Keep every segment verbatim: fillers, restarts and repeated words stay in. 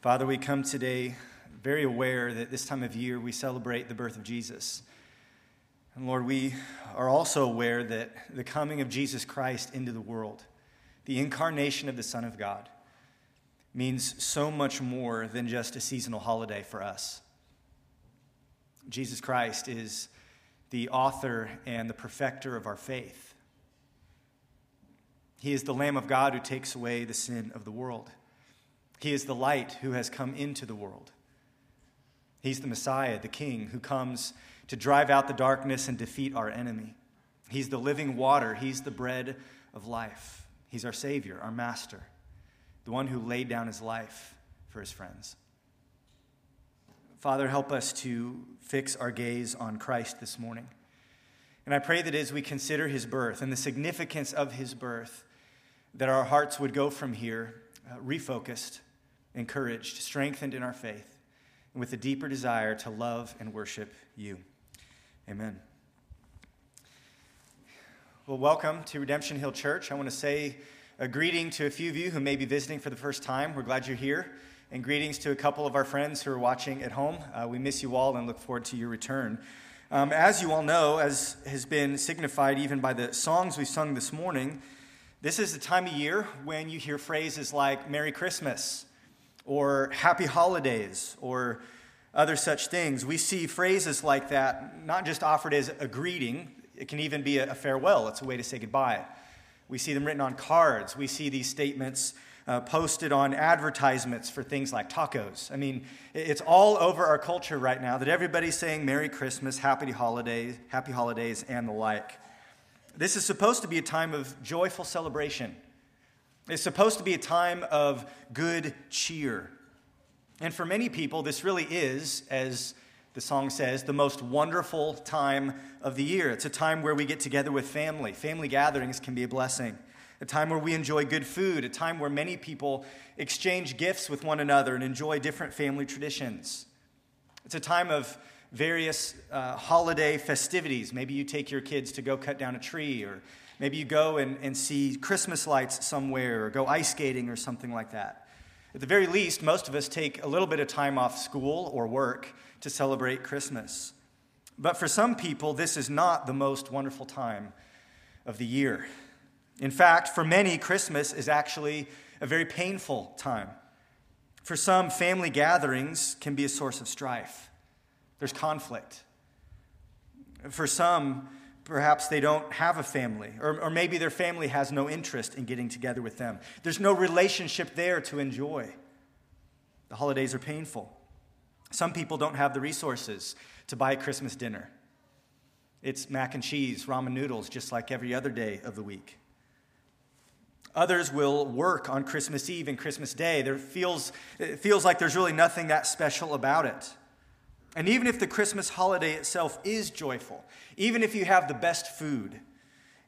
Father, we come today very aware that this time of year we celebrate the birth of Jesus. And Lord, we are also aware that the coming of Jesus Christ into the world, the incarnation of the Son of God, means so much more than just a seasonal holiday for us. Jesus Christ is the author and the perfecter of our faith. He is the Lamb of God who takes away the sin of the world. He is the light who has come into the world. He's the Messiah, the King, who comes to drive out the darkness and defeat our enemy. He's the living water. He's the bread of life. He's our Savior, our Master, the one who laid down his life for his friends. Father, help us to fix our gaze on Christ this morning. And I pray that as we consider his birth and the significance of his birth, that our hearts would go from here uh, refocused, encouraged, strengthened in our faith, and with a deeper desire to love and worship you. Amen. Well, welcome to Redemption Hill Church. I want to say a greeting to a few of you who may be visiting for the first time. We're glad you're here. And greetings to a couple of our friends who are watching at home. Uh, we miss you all and look forward to your return. Um, as you all know, as has been signified even by the songs we sung this morning, this is the time of year when you hear phrases like Merry Christmas or Happy Holidays or other such things. We see phrases like that not just offered as a greeting. It can even be a farewell. It's a way to say goodbye. We see them written on cards. We see these statements uh, posted on advertisements for things like tacos. I mean, it's all over our culture right now that everybody's saying Merry Christmas, Happy Holidays, Happy Holidays, and the like. This is supposed to be a time of joyful celebration. It's supposed to be a time of good cheer. And for many people, this really is, as the song says, the most wonderful time of the year. It's a time where we get together with family. Family gatherings can be a blessing. A time where we enjoy good food. A time where many people exchange gifts with one another and enjoy different family traditions. It's a time of various uh, holiday festivities. Maybe you take your kids to go cut down a tree, or maybe you go and, and see Christmas lights somewhere, or go ice skating or something like that. At the very least, most of us take a little bit of time off school or work to celebrate Christmas. But for some people, this is not the most wonderful time of the year. In fact, for many, Christmas is actually a very painful time. For some, family gatherings can be a source of strife. There's conflict. For some, perhaps they don't have a family, or, or maybe their family has no interest in getting together with them. There's no relationship there to enjoy. The holidays are painful. Some people don't have the resources to buy Christmas dinner. It's mac and cheese, ramen noodles, just like every other day of the week. Others will work on Christmas Eve and Christmas Day. There feels, it feels like there's really nothing that special about it. And even if the Christmas holiday itself is joyful, even if you have the best food,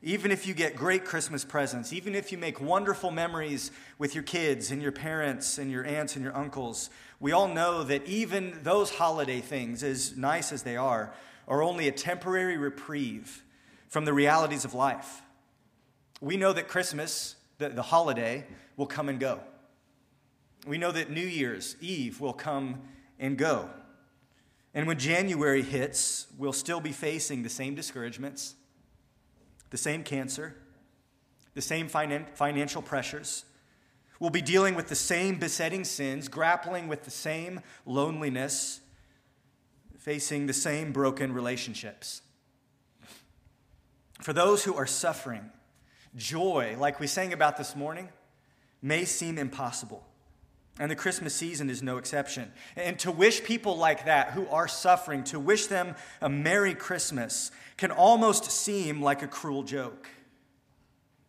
even if you get great Christmas presents, even if you make wonderful memories with your kids and your parents and your aunts and your uncles, we all know that even those holiday things, as nice as they are, are only a temporary reprieve from the realities of life. We know that Christmas, the, the holiday, will come and go. We know that New Year's Eve will come and go. And when January hits, we'll still be facing the same discouragements, the same cancer, the same finan- financial pressures. We'll be dealing with the same besetting sins, grappling with the same loneliness, facing the same broken relationships. For those who are suffering, joy, like we sang about this morning, may seem impossible. And the Christmas season is no exception. And to wish people like that who are suffering, to wish them a Merry Christmas can almost seem like a cruel joke.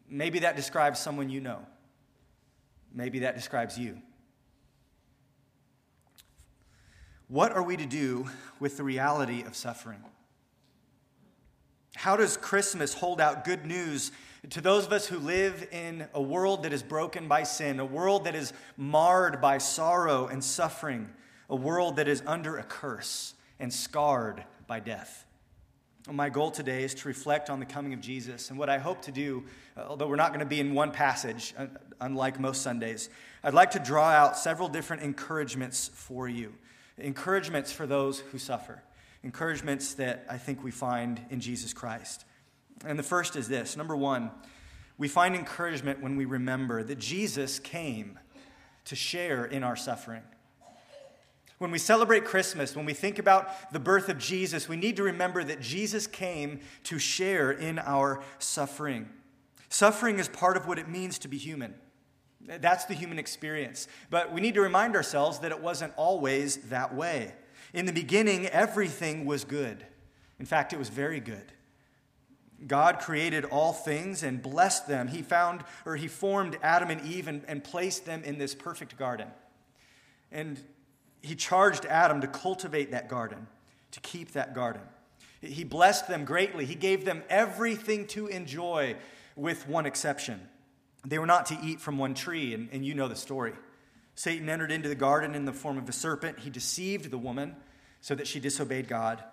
Maybe that describes someone you know. Maybe that describes you. What are we to do with the reality of suffering? How does Christmas hold out good news to those of us who live in a world that is broken by sin, a world that is marred by sorrow and suffering, a world that is under a curse and scarred by death? My goal today is to reflect on the coming of Jesus. And what I hope to do, although we're not going to be in one passage, unlike most Sundays, I'd like to draw out several different encouragements for you. Encouragements for those who suffer. Encouragements that I think we find in Jesus Christ. And the first is this. Number one, we find encouragement when we remember that Jesus came to share in our suffering. When we celebrate Christmas, when we think about the birth of Jesus, we need to remember that Jesus came to share in our suffering. Suffering is part of what it means to be human. That's the human experience. But we need to remind ourselves that it wasn't always that way. In the beginning, everything was good. In fact, it was very good. God created all things and blessed them. He found, or He formed Adam and Eve and, and placed them in this perfect garden. And He charged Adam to cultivate that garden, to keep that garden. He blessed them greatly. He gave them everything to enjoy, with one exception. They were not to eat from one tree, and, and you know the story. Satan entered into the garden in the form of a serpent. He deceived the woman so that she disobeyed God.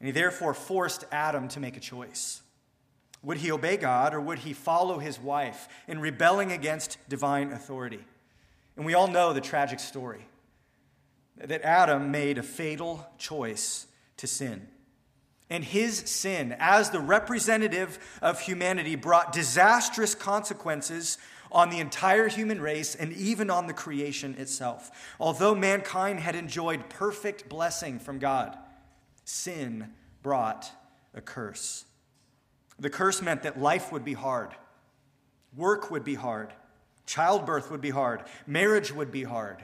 And he therefore forced Adam to make a choice. Would he obey God, or would he follow his wife in rebelling against divine authority? And we all know the tragic story. That Adam made a fatal choice to sin. And his sin, as the representative of humanity, brought disastrous consequences on the entire human race and even on the creation itself. Although mankind had enjoyed perfect blessing from God, sin brought a curse. The curse meant that life would be hard, work would be hard, childbirth would be hard, marriage would be hard.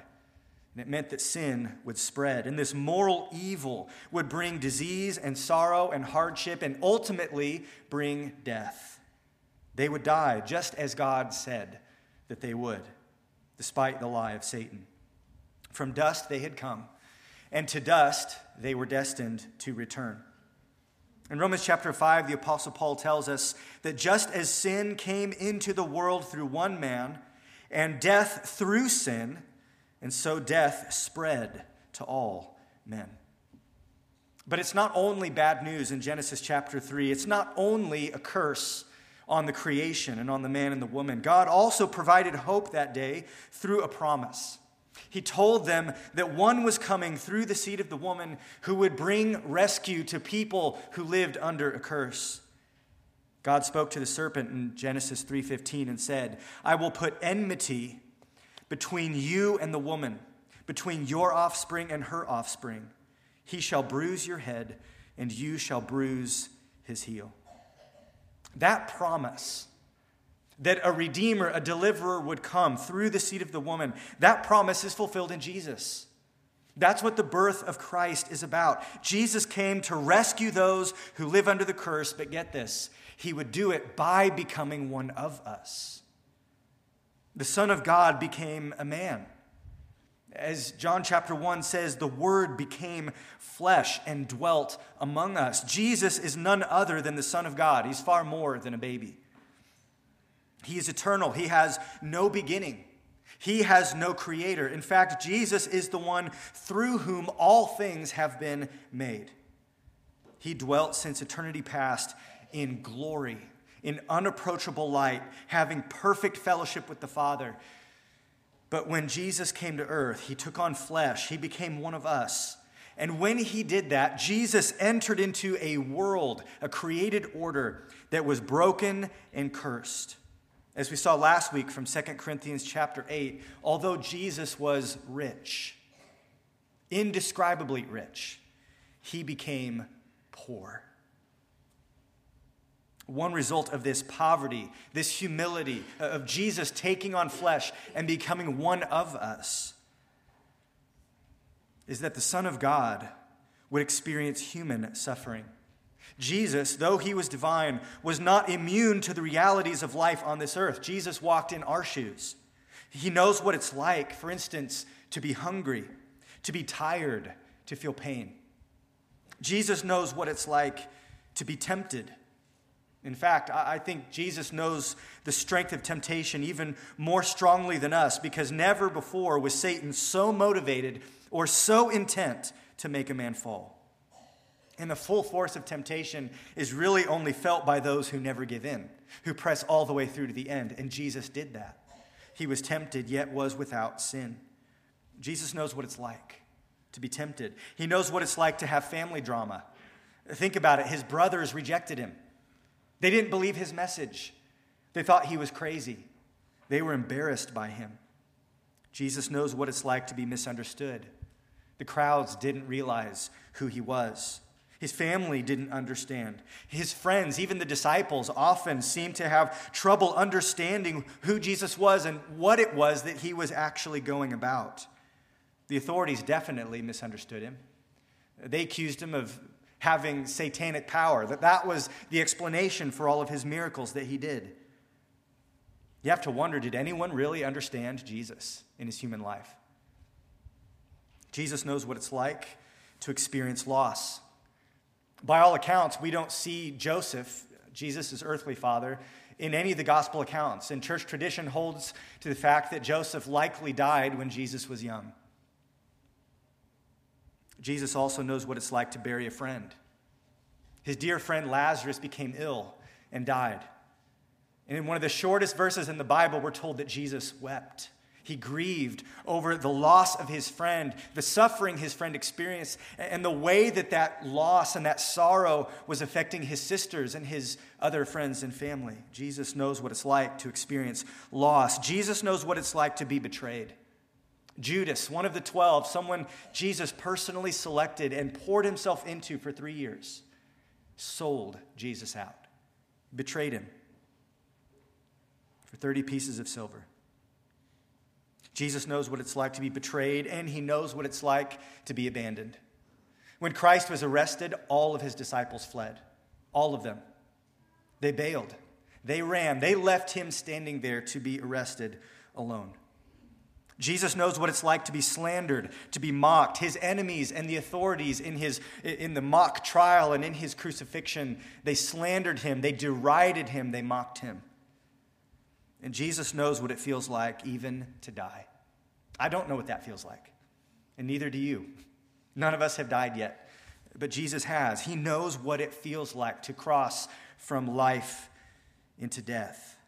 And it meant that sin would spread. And this moral evil would bring disease and sorrow and hardship and ultimately bring death. They would die just as God said that they would, despite the lie of Satan. From dust they had come, and to dust they were destined to return. In Romans chapter five, the Apostle Paul tells us that just as sin came into the world through one man, and death through sin, and so death spread to all men. But it's not only bad news in Genesis chapter three. It's not only a curse on the creation and on the man and the woman. God also provided hope that day through a promise. He told them that one was coming through the seed of the woman who would bring rescue to people who lived under a curse. God spoke to the serpent in Genesis three fifteen and said, "I will put enmity between you and the woman, between your offspring and her offspring. He shall bruise your head, and you shall bruise his heel." That promise that a redeemer, a deliverer would come through the seed of the woman, that promise is fulfilled in Jesus. That's what the birth of Christ is about. Jesus came to rescue those who live under the curse, but get this, he would do it by becoming one of us. The Son of God became a man. As John chapter one says, the Word became flesh and dwelt among us. Jesus is none other than the Son of God. He's far more than a baby. He is eternal. He has no beginning. He has no creator. In fact, Jesus is the one through whom all things have been made. He dwelt since eternity past in glory, in unapproachable light, having perfect fellowship with the Father. But when Jesus came to earth, he took on flesh. He became one of us. And when he did that, Jesus entered into a world, a created order that was broken and cursed. As we saw last week from Second Corinthians chapter eight, although Jesus was rich, indescribably rich, he became poor. One result of this poverty, this humility of Jesus taking on flesh and becoming one of us, is that the Son of God would experience human suffering. Jesus, though he was divine, was not immune to the realities of life on this earth. Jesus walked in our shoes. He knows what it's like, for instance, to be hungry, to be tired, to feel pain. Jesus knows what it's like to be tempted. In fact, I think Jesus knows the strength of temptation even more strongly than us, because never before was Satan so motivated or so intent to make a man fall. and the full force of temptation is really only felt by those who never give in, who press all the way through to the end. And Jesus did that. He was tempted, yet was without sin. Jesus knows what it's like to be tempted. He knows what it's like to have family drama. Think about it. His brothers rejected him. They didn't believe his message. They thought he was crazy. They were embarrassed by him. Jesus knows what it's like to be misunderstood. The crowds didn't realize who he was. His family didn't understand. His friends, even the disciples, often seemed to have trouble understanding who Jesus was and what it was that he was actually going about. The authorities definitely misunderstood him. They accused him of having satanic power, that that was the explanation for all of his miracles that he did. You have to wonder, did anyone really understand Jesus in his human life? Jesus knows what it's like to experience loss. By all accounts, we don't see Joseph, Jesus' earthly father, in any of the gospel accounts. And church tradition holds to the fact that Joseph likely died when Jesus was young. Jesus also knows what it's like to bury a friend. His dear friend Lazarus became ill and died. And in one of the shortest verses in the Bible, we're told that Jesus wept. He grieved over the loss of his friend, the suffering his friend experienced, and the way that that loss and that sorrow was affecting his sisters and his other friends and family. Jesus knows what it's like to experience loss. Jesus knows what it's like to be betrayed. Judas, one of the twelve, someone Jesus personally selected and poured himself into for three years, sold Jesus out, betrayed him for thirty pieces of silver. Jesus knows what it's like to be betrayed, and he knows what it's like to be abandoned. When Christ was arrested, all of his disciples fled, all of them. They bailed, they ran, they left him standing there to be arrested alone. Jesus knows what it's like to be slandered, to be mocked. His enemies and the authorities in his in the mock trial and in his crucifixion, they slandered him, they derided him, they mocked him. And Jesus knows what it feels like even to die. I don't know what that feels like, and neither do you. None of us have died yet, but Jesus has. He knows what it feels like to cross from life into death.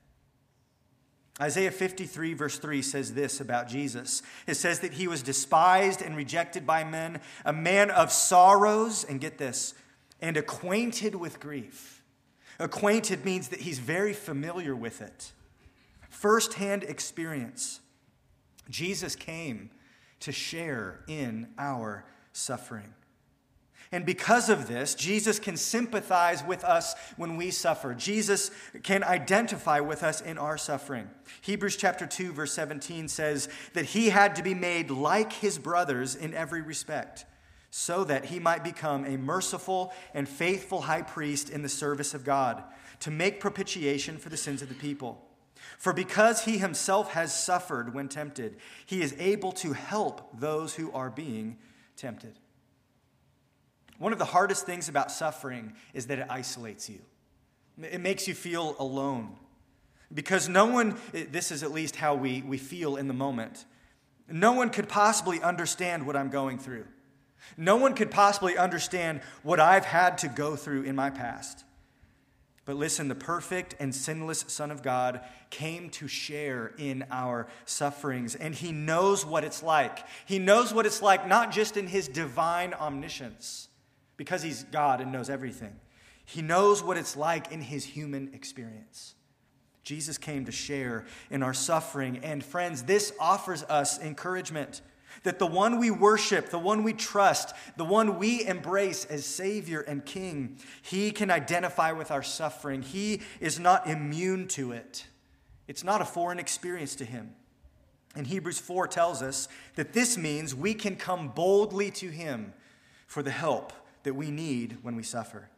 Isaiah fifty-three verse three says this about Jesus. It says that he was despised and rejected by men, a man of sorrows, and get this, and acquainted with grief. Acquainted means that he's very familiar with it. First-hand experience. Jesus came to share in our suffering. And because of this, Jesus can sympathize with us when we suffer. Jesus can identify with us in our suffering. Hebrews chapter two, verse seventeen says that he had to be made like his brothers in every respect, so that he might become a merciful and faithful high priest in the service of God, to make propitiation for the sins of the people. For because he himself has suffered when tempted, he is able to help those who are being tempted. One of the hardest things about suffering is that it isolates you. It makes you feel alone. Because no one, this is at least how we, we feel in the moment, no one could possibly understand what I'm going through. No one could possibly understand what I've had to go through in my past. But listen, the perfect and sinless Son of God came to share in our sufferings, and he knows what it's like. He knows what it's like, not just in his divine omniscience, because he's God and knows everything. He knows what it's like in his human experience. Jesus came to share in our suffering. And friends, this offers us encouragement that the one we worship, the one we trust, the one we embrace as Savior and King, he can identify with our suffering. He is not immune to it. It's not a foreign experience to him. And Hebrews four tells us that this means we can come boldly to him for the help that we need when we suffer.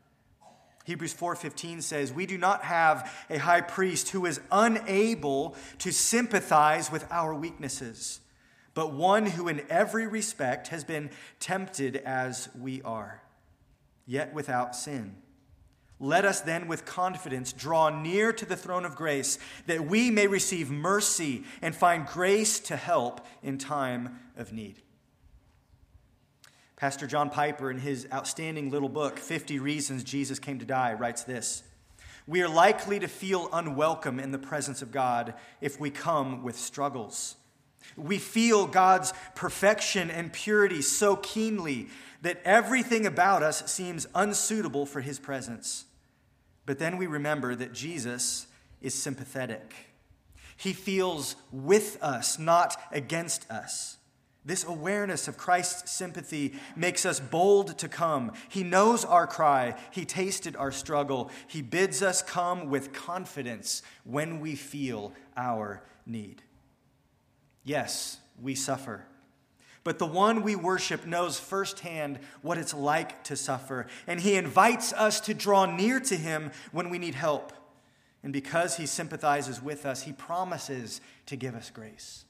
Hebrews four fifteen says, we do not have a high priest who is unable to sympathize with our weaknesses, but one who in every respect has been tempted as we are, yet without sin. Let us then with confidence draw near to the throne of grace, that we may receive mercy and find grace to help in time of need. Pastor John Piper, in his outstanding little book, Fifty Reasons Jesus Came to Die, writes this: "We are likely to feel unwelcome in the presence of God if we come with struggles. We feel God's perfection and purity so keenly that everything about us seems unsuitable for his presence. But then we remember that Jesus is sympathetic. He feels with us, not against us. This awareness of Christ's sympathy makes us bold to come. He knows our cry. He tasted our struggle. He bids us come with confidence when we feel our need. Yes, we suffer, but the one we worship knows firsthand what it's like to suffer, and he invites us to draw near to him when we need help. And because he sympathizes with us, he promises to give us grace."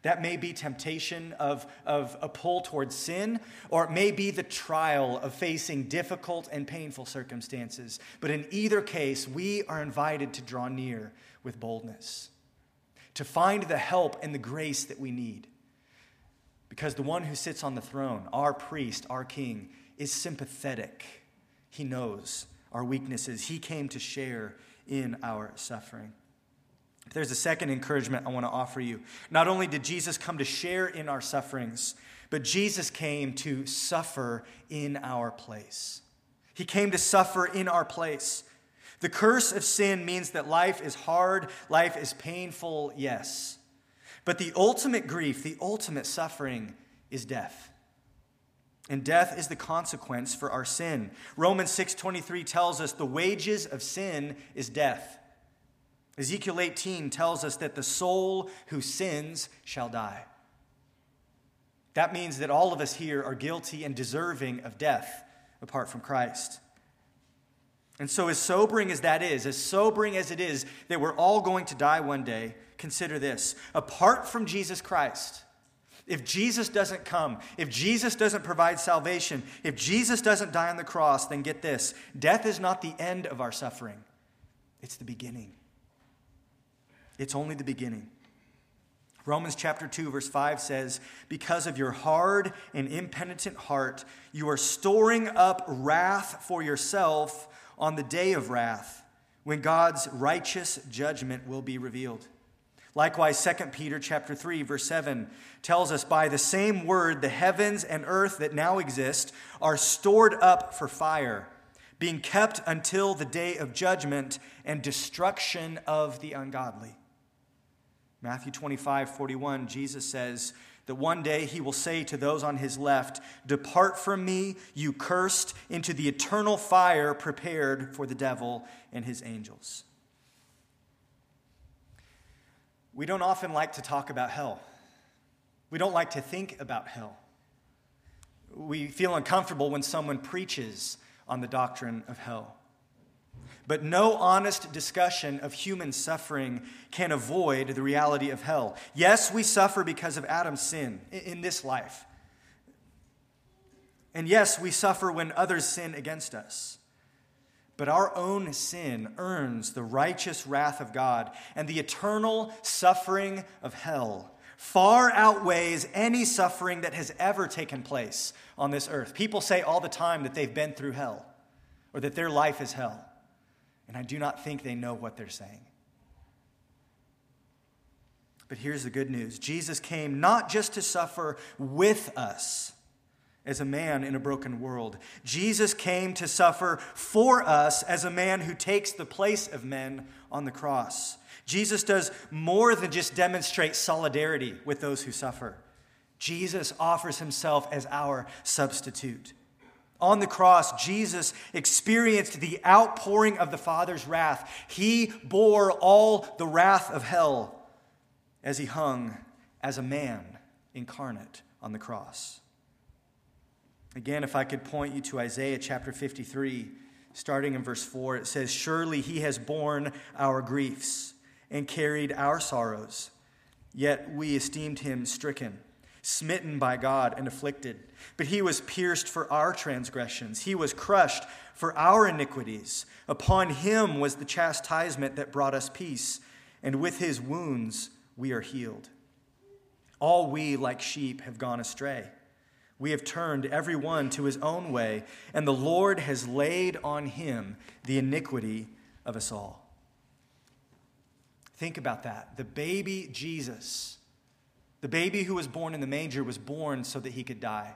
That may be temptation of, of a pull towards sin, or it may be the trial of facing difficult and painful circumstances. But in either case, we are invited to draw near with boldness, to find the help and the grace that we need. Because the one who sits on the throne, our priest, our king, is sympathetic. He knows our weaknesses. He came to share in our suffering. There's a second encouragement I want to offer you. Not only did Jesus come to share in our sufferings, but Jesus came to suffer in our place. He came to suffer in our place. The curse of sin means that life is hard, life is painful, yes. But the ultimate grief, the ultimate suffering is death. And death is the consequence for our sin. Romans six twenty-three tells us the wages of sin is death. Ezekiel eighteen tells us that the soul who sins shall die. That means that all of us here are guilty and deserving of death apart from Christ. And so as sobering as that is, as sobering as it is that we're all going to die one day, consider this: apart from Jesus Christ, if Jesus doesn't come, if Jesus doesn't provide salvation, if Jesus doesn't die on the cross, then get this: death is not the end of our suffering. It's the beginning. It's only the beginning. Romans chapter two, verse five says, "Because of your hard and impenitent heart, you are storing up wrath for yourself on the day of wrath, when God's righteous judgment will be revealed." Likewise, Second Peter chapter three, verse seven tells us, "By the same word, the heavens and earth that now exist are stored up for fire, being kept until the day of judgment and destruction of the ungodly." Matthew twenty-five forty-one, Jesus says that one day he will say to those on his left, "Depart from me, you cursed, into the eternal fire prepared for the devil and his angels." We don't often like to talk about hell. We don't like to think about hell. We feel uncomfortable when someone preaches on the doctrine of hell. But no honest discussion of human suffering can avoid the reality of hell. Yes, we suffer because of Adam's sin in this life. And yes, we suffer when others sin against us. But our own sin earns the righteous wrath of God, and the eternal suffering of hell far outweighs any suffering that has ever taken place on this earth. People say all the time that they've been through hell, or that their life is hell, and I do not think they know what they're saying. But here's the good news. Jesus came not just to suffer with us, as a man in a broken world. Jesus came to suffer for us as a man who takes the place of men on the cross. Jesus does more than just demonstrate solidarity with those who suffer. Jesus offers himself as our substitute. On the cross, Jesus experienced the outpouring of the Father's wrath. He bore all the wrath of hell as he hung as a man incarnate on the cross. Again, if I could point you to Isaiah chapter fifty-three, starting in verse four, it says, "Surely he has borne our griefs and carried our sorrows, yet we esteemed him stricken, smitten by God and afflicted. But he was pierced for our transgressions, he was crushed for our iniquities. Upon him was the chastisement that brought us peace, and with his wounds we are healed. All we, like sheep, have gone astray. We have turned every one to his own way, and the Lord has laid on him the iniquity of us all." Think about that. The baby Jesus, the baby who was born in the manger, was born so that he could die.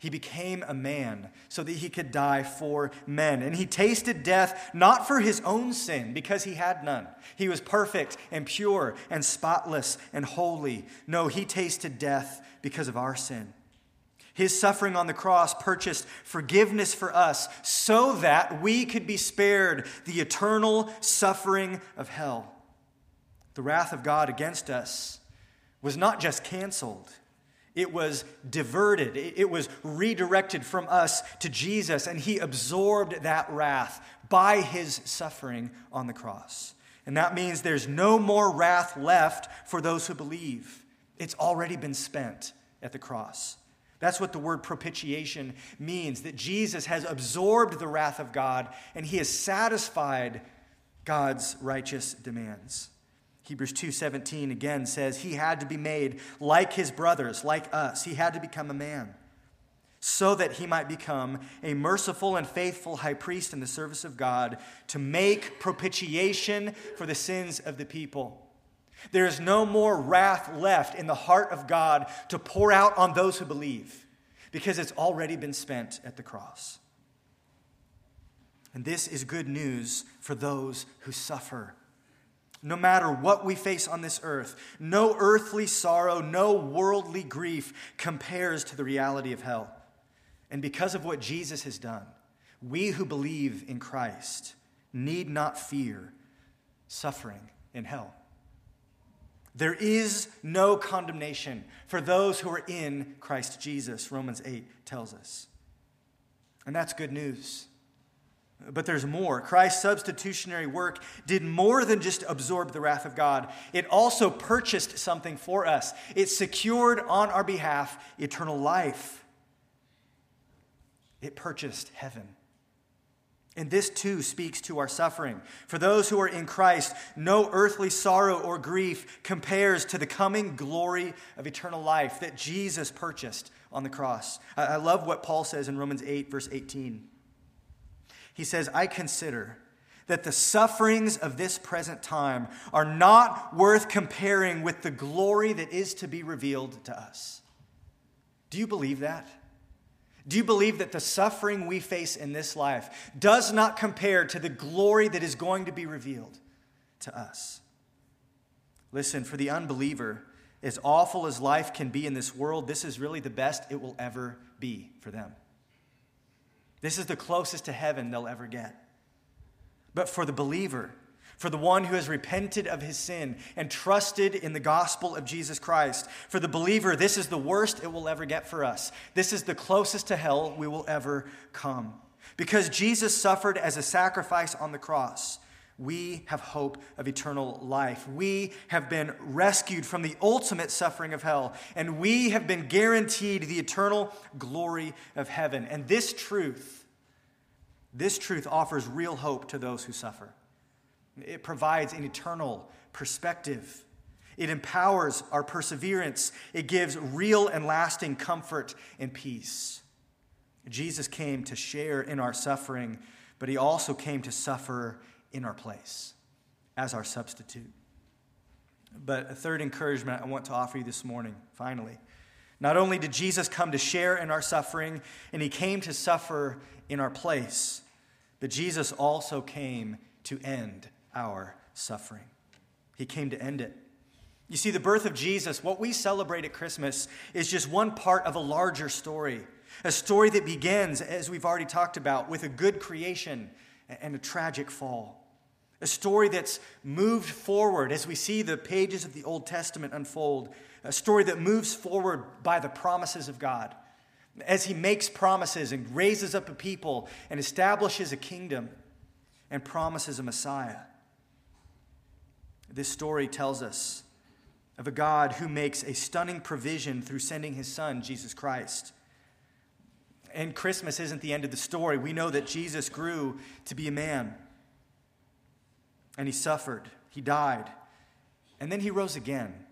He became a man so that he could die for men. And he tasted death not for his own sin, because he had none. He was perfect and pure and spotless and holy. No, he tasted death because of our sin. His suffering on the cross purchased forgiveness for us so that we could be spared the eternal suffering of hell. The wrath of God against us was not just canceled. It was diverted. It was redirected from us to Jesus, and he absorbed that wrath by his suffering on the cross. And that means there's no more wrath left for those who believe. It's already been spent at the cross. That's what the word propitiation means, that Jesus has absorbed the wrath of God, and he has satisfied God's righteous demands. Hebrews two seventeen again says he had to be made like his brothers, like us. He had to become a man so that he might become a merciful and faithful high priest in the service of God to make propitiation for the sins of the people. There is no more wrath left in the heart of God to pour out on those who believe, because it's already been spent at the cross. And this is good news for those who suffer. No matter what we face on this earth, no earthly sorrow, no worldly grief compares to the reality of hell. And because of what Jesus has done, we who believe in Christ need not fear suffering in hell. There is no condemnation for those who are in Christ Jesus, Romans eight tells us. And that's good news. But there's more. Christ's substitutionary work did more than just absorb the wrath of God. It also purchased something for us. It secured on our behalf eternal life. It purchased heaven. And this too speaks to our suffering. For those who are in Christ, no earthly sorrow or grief compares to the coming glory of eternal life that Jesus purchased on the cross. I love what Paul says in Romans eight, verse eighteen. He says, "I consider that the sufferings of this present time are not worth comparing with the glory that is to be revealed to us." Do you believe that? Do you believe that the suffering we face in this life does not compare to the glory that is going to be revealed to us? Listen, for the unbeliever, as awful as life can be in this world, this is really the best it will ever be for them. This is the closest to heaven they'll ever get. But for the believer, for the one who has repented of his sin and trusted in the gospel of Jesus Christ, for the believer, this is the worst it will ever get for us. This is the closest to hell we will ever come. Because Jesus suffered as a sacrifice on the cross, we have hope of eternal life. We have been rescued from the ultimate suffering of hell, and we have been guaranteed the eternal glory of heaven. And this truth, this truth offers real hope to those who suffer. It provides an eternal perspective. It empowers our perseverance. It gives real and lasting comfort and peace. Jesus came to share in our suffering, but he also came to suffer in our place as our substitute. But a third encouragement I want to offer you this morning, finally. Not only did Jesus come to share in our suffering, and he came to suffer in our place, but Jesus also came to end our suffering. He came to end it. You see, the birth of Jesus, what we celebrate at Christmas, is just one part of a larger story, a story that begins, as we've already talked about, with a good creation and a tragic fall. A story that's moved forward as we see the pages of the Old Testament unfold. A story that moves forward by the promises of God. As he makes promises and raises up a people and establishes a kingdom and promises a Messiah. This story tells us of a God who makes a stunning provision through sending his son, Jesus Christ. And Christmas isn't the end of the story. We know that Jesus grew to be a man. And he suffered, he died, and then he rose again.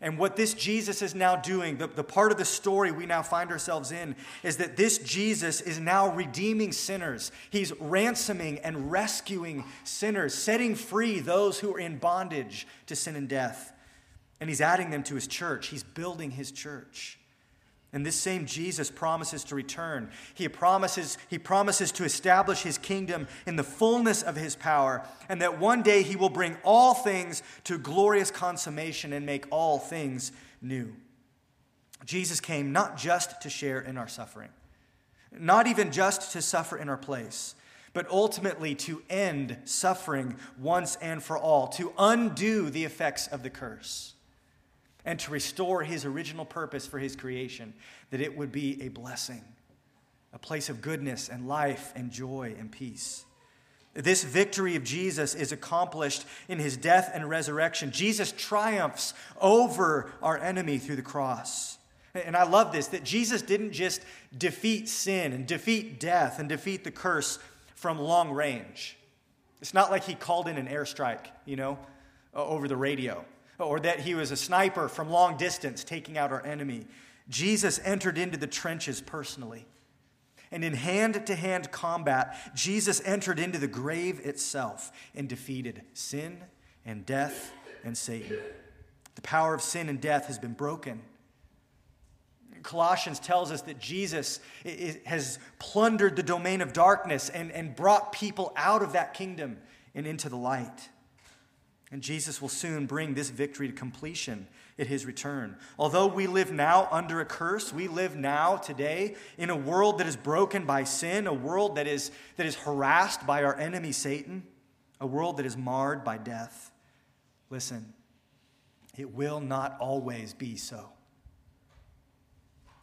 And what this Jesus is now doing, the, the part of the story we now find ourselves in, is that this Jesus is now redeeming sinners. He's ransoming and rescuing sinners, setting free those who are in bondage to sin and death. And he's adding them to his church. He's building his church. And this same Jesus promises to return. He promises, he promises to establish his kingdom in the fullness of his power, and that one day he will bring all things to glorious consummation and make all things new. Jesus came not just to share in our suffering, not even just to suffer in our place, but ultimately to end suffering once and for all, to undo the effects of the curse, and to restore his original purpose for his creation, that it would be a blessing, a place of goodness and life and joy and peace. This victory of Jesus is accomplished in his death and resurrection. Jesus triumphs over our enemy through the cross. And I love this, that Jesus didn't just defeat sin and defeat death and defeat the curse from long range. It's not like he called in an airstrike, you know, over the radio, or that he was a sniper from long distance taking out our enemy. Jesus entered into the trenches personally. And in hand-to-hand combat, Jesus entered into the grave itself and defeated sin and death and Satan. The power of sin and death has been broken. Colossians tells us that Jesus has plundered the domain of darkness and, and brought people out of that kingdom and into the light. And Jesus will soon bring this victory to completion at his return. Although we live now under a curse, we live now today in a world that is broken by sin, a world that is, that is harassed by our enemy Satan, a world that is marred by death. Listen, it will not always be so.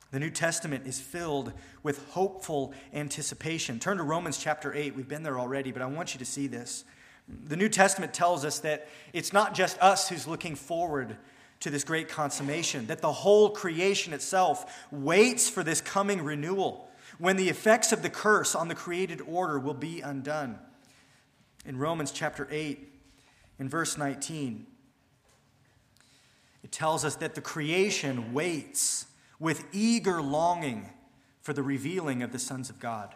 The New Testament is filled with hopeful anticipation. Turn to Romans chapter eight. We've been there already, but I want you to see this. The New Testament tells us that it's not just us who's looking forward to this great consummation, that the whole creation itself waits for this coming renewal when the effects of the curse on the created order will be undone. In Romans chapter eight, in verse nineteen, it tells us that the creation waits with eager longing for the revealing of the sons of God.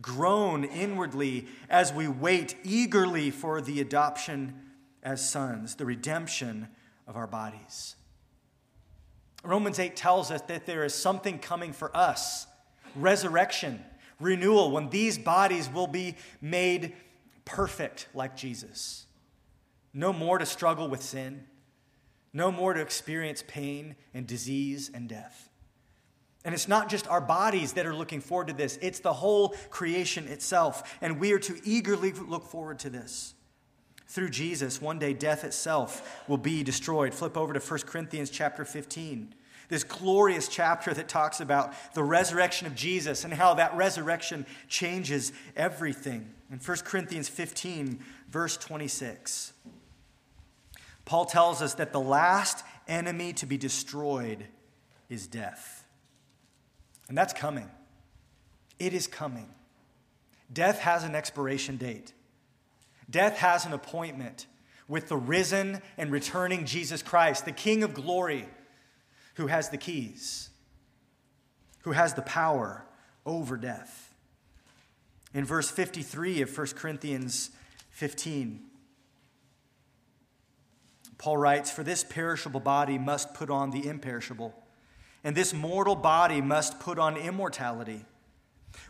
groan inwardly as we wait eagerly for the adoption as sons, the redemption of our bodies. Romans eight tells us that there is something coming for us, resurrection, renewal, when these bodies will be made perfect like Jesus. No more to struggle with sin, no more to experience pain and disease and death. And it's not just our bodies that are looking forward to this. It's the whole creation itself. And we are to eagerly look forward to this. Through Jesus, one day death itself will be destroyed. Flip over to First Corinthians chapter fifteen. This glorious chapter that talks about the resurrection of Jesus and how that resurrection changes everything. In First Corinthians fifteen, verse twenty-six, Paul tells us that the last enemy to be destroyed is death. And that's coming. It is coming. Death has an expiration date. Death has an appointment with the risen and returning Jesus Christ, the King of glory, who has the keys, who has the power over death. In verse fifty-three of First Corinthians fifteen, Paul writes, "For this perishable body must put on the imperishable, and this mortal body must put on immortality.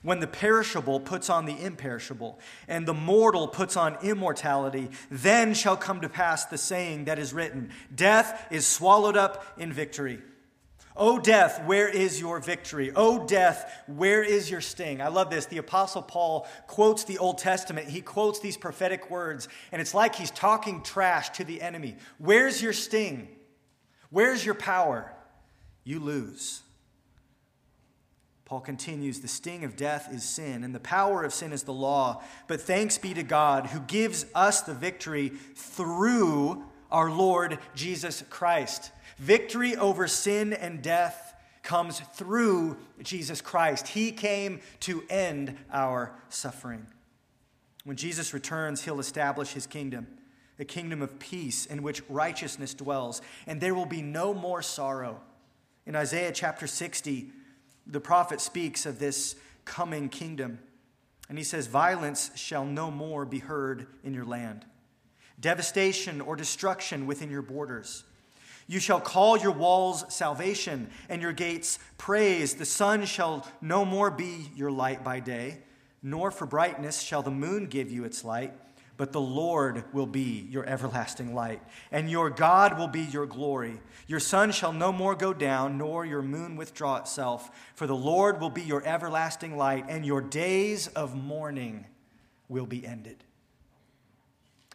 When the perishable puts on the imperishable, and the mortal puts on immortality, then shall come to pass the saying that is written, 'Death is swallowed up in victory.' O death, where is your victory? O death, where is your sting?" I love this. The Apostle Paul quotes the Old Testament. He quotes these prophetic words, and it's like he's talking trash to the enemy. Where's your sting? Where's your power? You lose. Paul continues, the sting of death is sin, and the power of sin is the law. But thanks be to God who gives us the victory through our Lord Jesus Christ. Victory over sin and death comes through Jesus Christ. He came to end our suffering. When Jesus returns, he'll establish his kingdom, the kingdom of peace in which righteousness dwells, and there will be no more sorrow. In Isaiah chapter sixty, the prophet speaks of this coming kingdom, and he says, violence shall no more be heard in your land, devastation or destruction within your borders. You shall call your walls salvation and your gates praise. The sun shall no more be your light by day, nor for brightness shall the moon give you its light, but the Lord will be your everlasting light, and your God will be your glory. Your sun shall no more go down, nor your moon withdraw itself, for the Lord will be your everlasting light, and your days of mourning will be ended.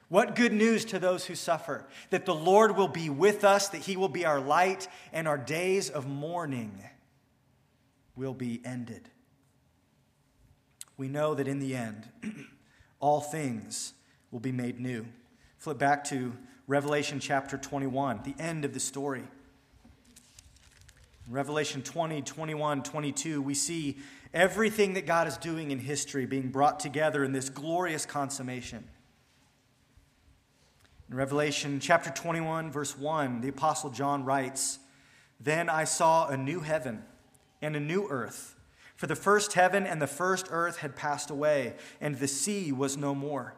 What good news to those who suffer, that the Lord will be with us, that he will be our light, and our days of mourning will be ended. We know that in the end, all things will be made new. Flip back to Revelation chapter twenty-one, the end of the story. In Revelation twenty, twenty-one, twenty-two, we see everything that God is doing in history being brought together in this glorious consummation. In Revelation chapter twenty-one, verse one, the Apostle John writes, "Then I saw a new heaven and a new earth, for the first heaven and the first earth had passed away, and the sea was no more.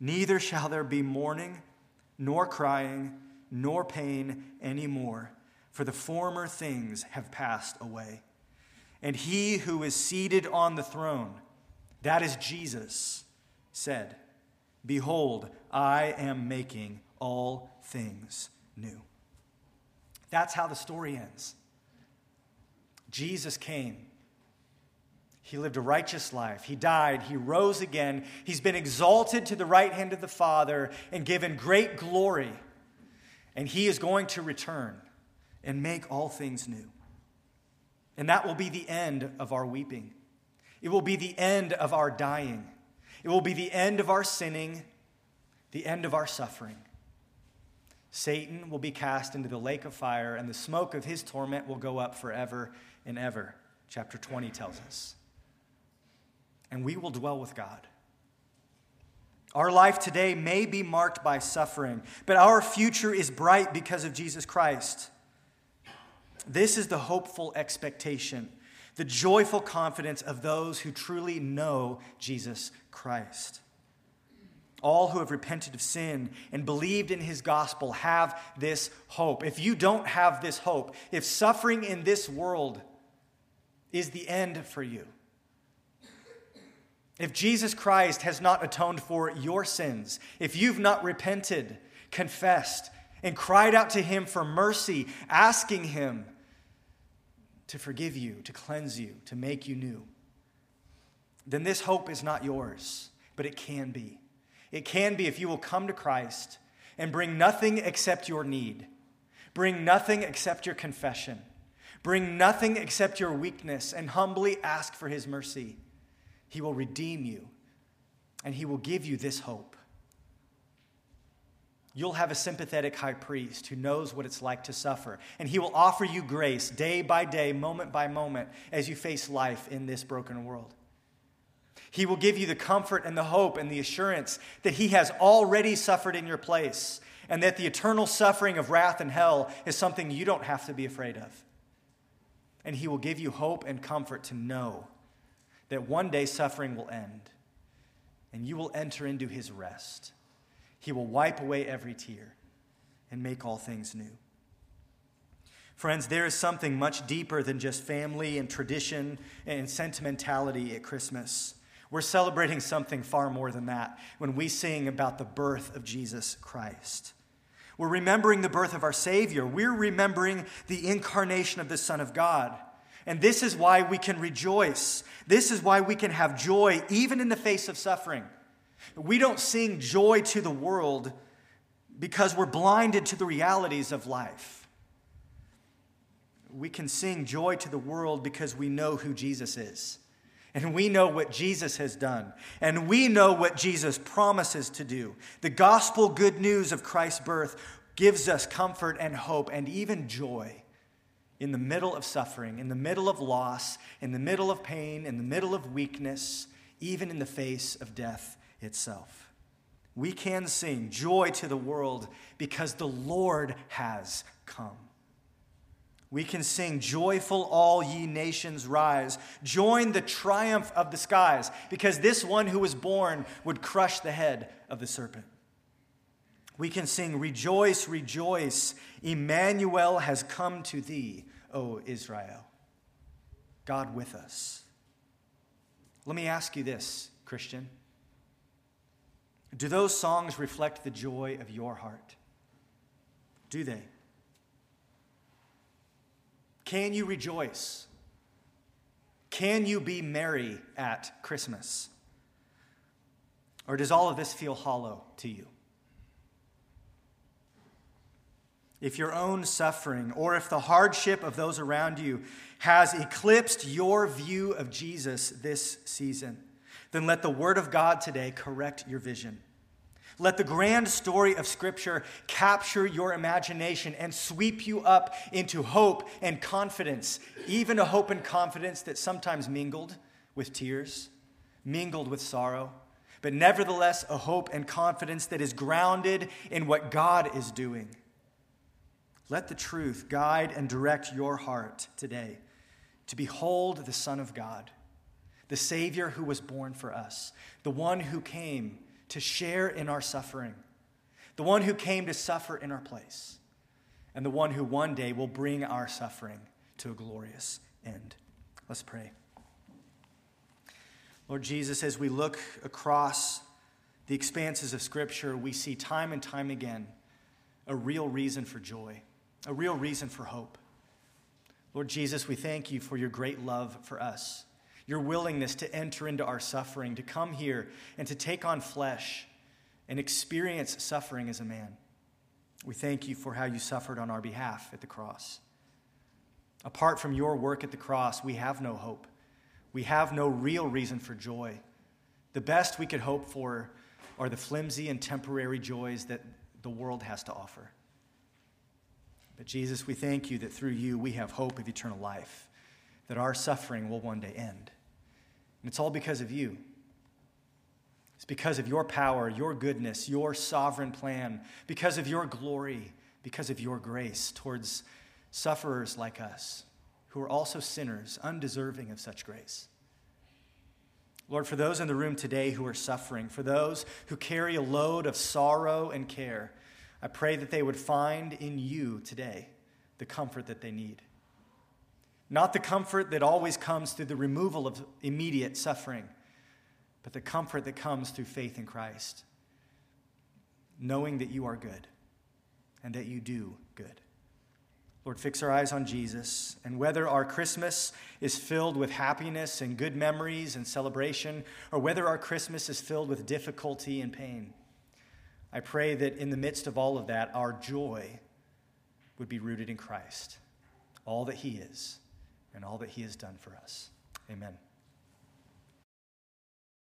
Neither shall there be mourning, nor crying, nor pain any more, for the former things have passed away.' And he who is seated on the throne," that is Jesus, "said, 'Behold, I am making all things new.'" That's how the story ends. Jesus came. He lived a righteous life. He died. He rose again. He's been exalted to the right hand of the Father and given great glory. And he is going to return and make all things new. And that will be the end of our weeping. It will be the end of our dying. It will be the end of our sinning, the end of our suffering. Satan will be cast into the lake of fire, and the smoke of his torment will go up forever and ever, chapter twenty tells us. And we will dwell with God. Our life today may be marked by suffering, but our future is bright because of Jesus Christ. This is the hopeful expectation, the joyful confidence of those who truly know Jesus Christ. All who have repented of sin and believed in his gospel have this hope. If you don't have this hope, if suffering in this world is the end for you, if Jesus Christ has not atoned for your sins, if you've not repented, confessed, and cried out to him for mercy, asking him to forgive you, to cleanse you, to make you new, then this hope is not yours, but it can be. It can be if you will come to Christ and bring nothing except your need, bring nothing except your confession, bring nothing except your weakness, and humbly ask for his mercy. He will redeem you, and he will give you this hope. You'll have a sympathetic high priest who knows what it's like to suffer, and he will offer you grace day by day, moment by moment, as you face life in this broken world. He will give you the comfort and the hope and the assurance that he has already suffered in your place, and that the eternal suffering of wrath and hell is something you don't have to be afraid of. And he will give you hope and comfort to know that one day suffering will end and you will enter into his rest. He will wipe away every tear and make all things new. Friends, there is something much deeper than just family and tradition and sentimentality at Christmas. We're celebrating something far more than that when we sing about the birth of Jesus Christ. We're remembering the birth of our Savior. We're remembering the incarnation of the Son of God. And this is why we can rejoice. This is why we can have joy even in the face of suffering. We don't sing joy to the world because we're blinded to the realities of life. We can sing joy to the world because we know who Jesus is. And we know what Jesus has done. And we know what Jesus promises to do. The gospel good news of Christ's birth gives us comfort and hope and even joy in the middle of suffering, in the middle of loss, in the middle of pain, in the middle of weakness, even in the face of death itself. We can sing joy to the world because the Lord has come. We can sing, joyful all ye nations rise. Join the triumph of the skies, because this one who was born would crush the head of the serpent. We can sing, rejoice, rejoice. Emmanuel has come to thee, O Israel. God with us. Let me ask you this, Christian. Do those songs reflect the joy of your heart? Do they? Can you rejoice? Can you be merry at Christmas? Or does all of this feel hollow to you? If your own suffering or if the hardship of those around you has eclipsed your view of Jesus this season, then let the Word of God today correct your vision. Let the grand story of Scripture capture your imagination and sweep you up into hope and confidence, even a hope and confidence that sometimes mingled with tears, mingled with sorrow, but nevertheless a hope and confidence that is grounded in what God is doing. Let the truth guide and direct your heart today to behold the Son of God, the Savior who was born for us, the one who came to share in our suffering, the one who came to suffer in our place, and the one who one day will bring our suffering to a glorious end. Let's pray. Lord Jesus, as we look across the expanses of Scripture, we see time and time again a real reason for joy, a real reason for hope. Lord Jesus, we thank you for your great love for us. Your willingness to enter into our suffering, to come here and to take on flesh and experience suffering as a man. We thank you for how you suffered on our behalf at the cross. Apart from your work at the cross, we have no hope. We have no real reason for joy. The best we could hope for are the flimsy and temporary joys that the world has to offer. But Jesus, we thank you that through you we have hope of eternal life, that our suffering will one day end. And it's all because of you. It's because of your power, your goodness, your sovereign plan, because of your glory, because of your grace towards sufferers like us, who are also sinners, undeserving of such grace. Lord, for those in the room today who are suffering, for those who carry a load of sorrow and care, I pray that they would find in you today the comfort that they need. Not the comfort that always comes through the removal of immediate suffering, but the comfort that comes through faith in Christ, knowing that you are good and that you do good. Lord, fix our eyes on Jesus, and whether our Christmas is filled with happiness and good memories and celebration, or whether our Christmas is filled with difficulty and pain, I pray that in the midst of all of that, our joy would be rooted in Christ, all that he is, and all that he has done for us. Amen.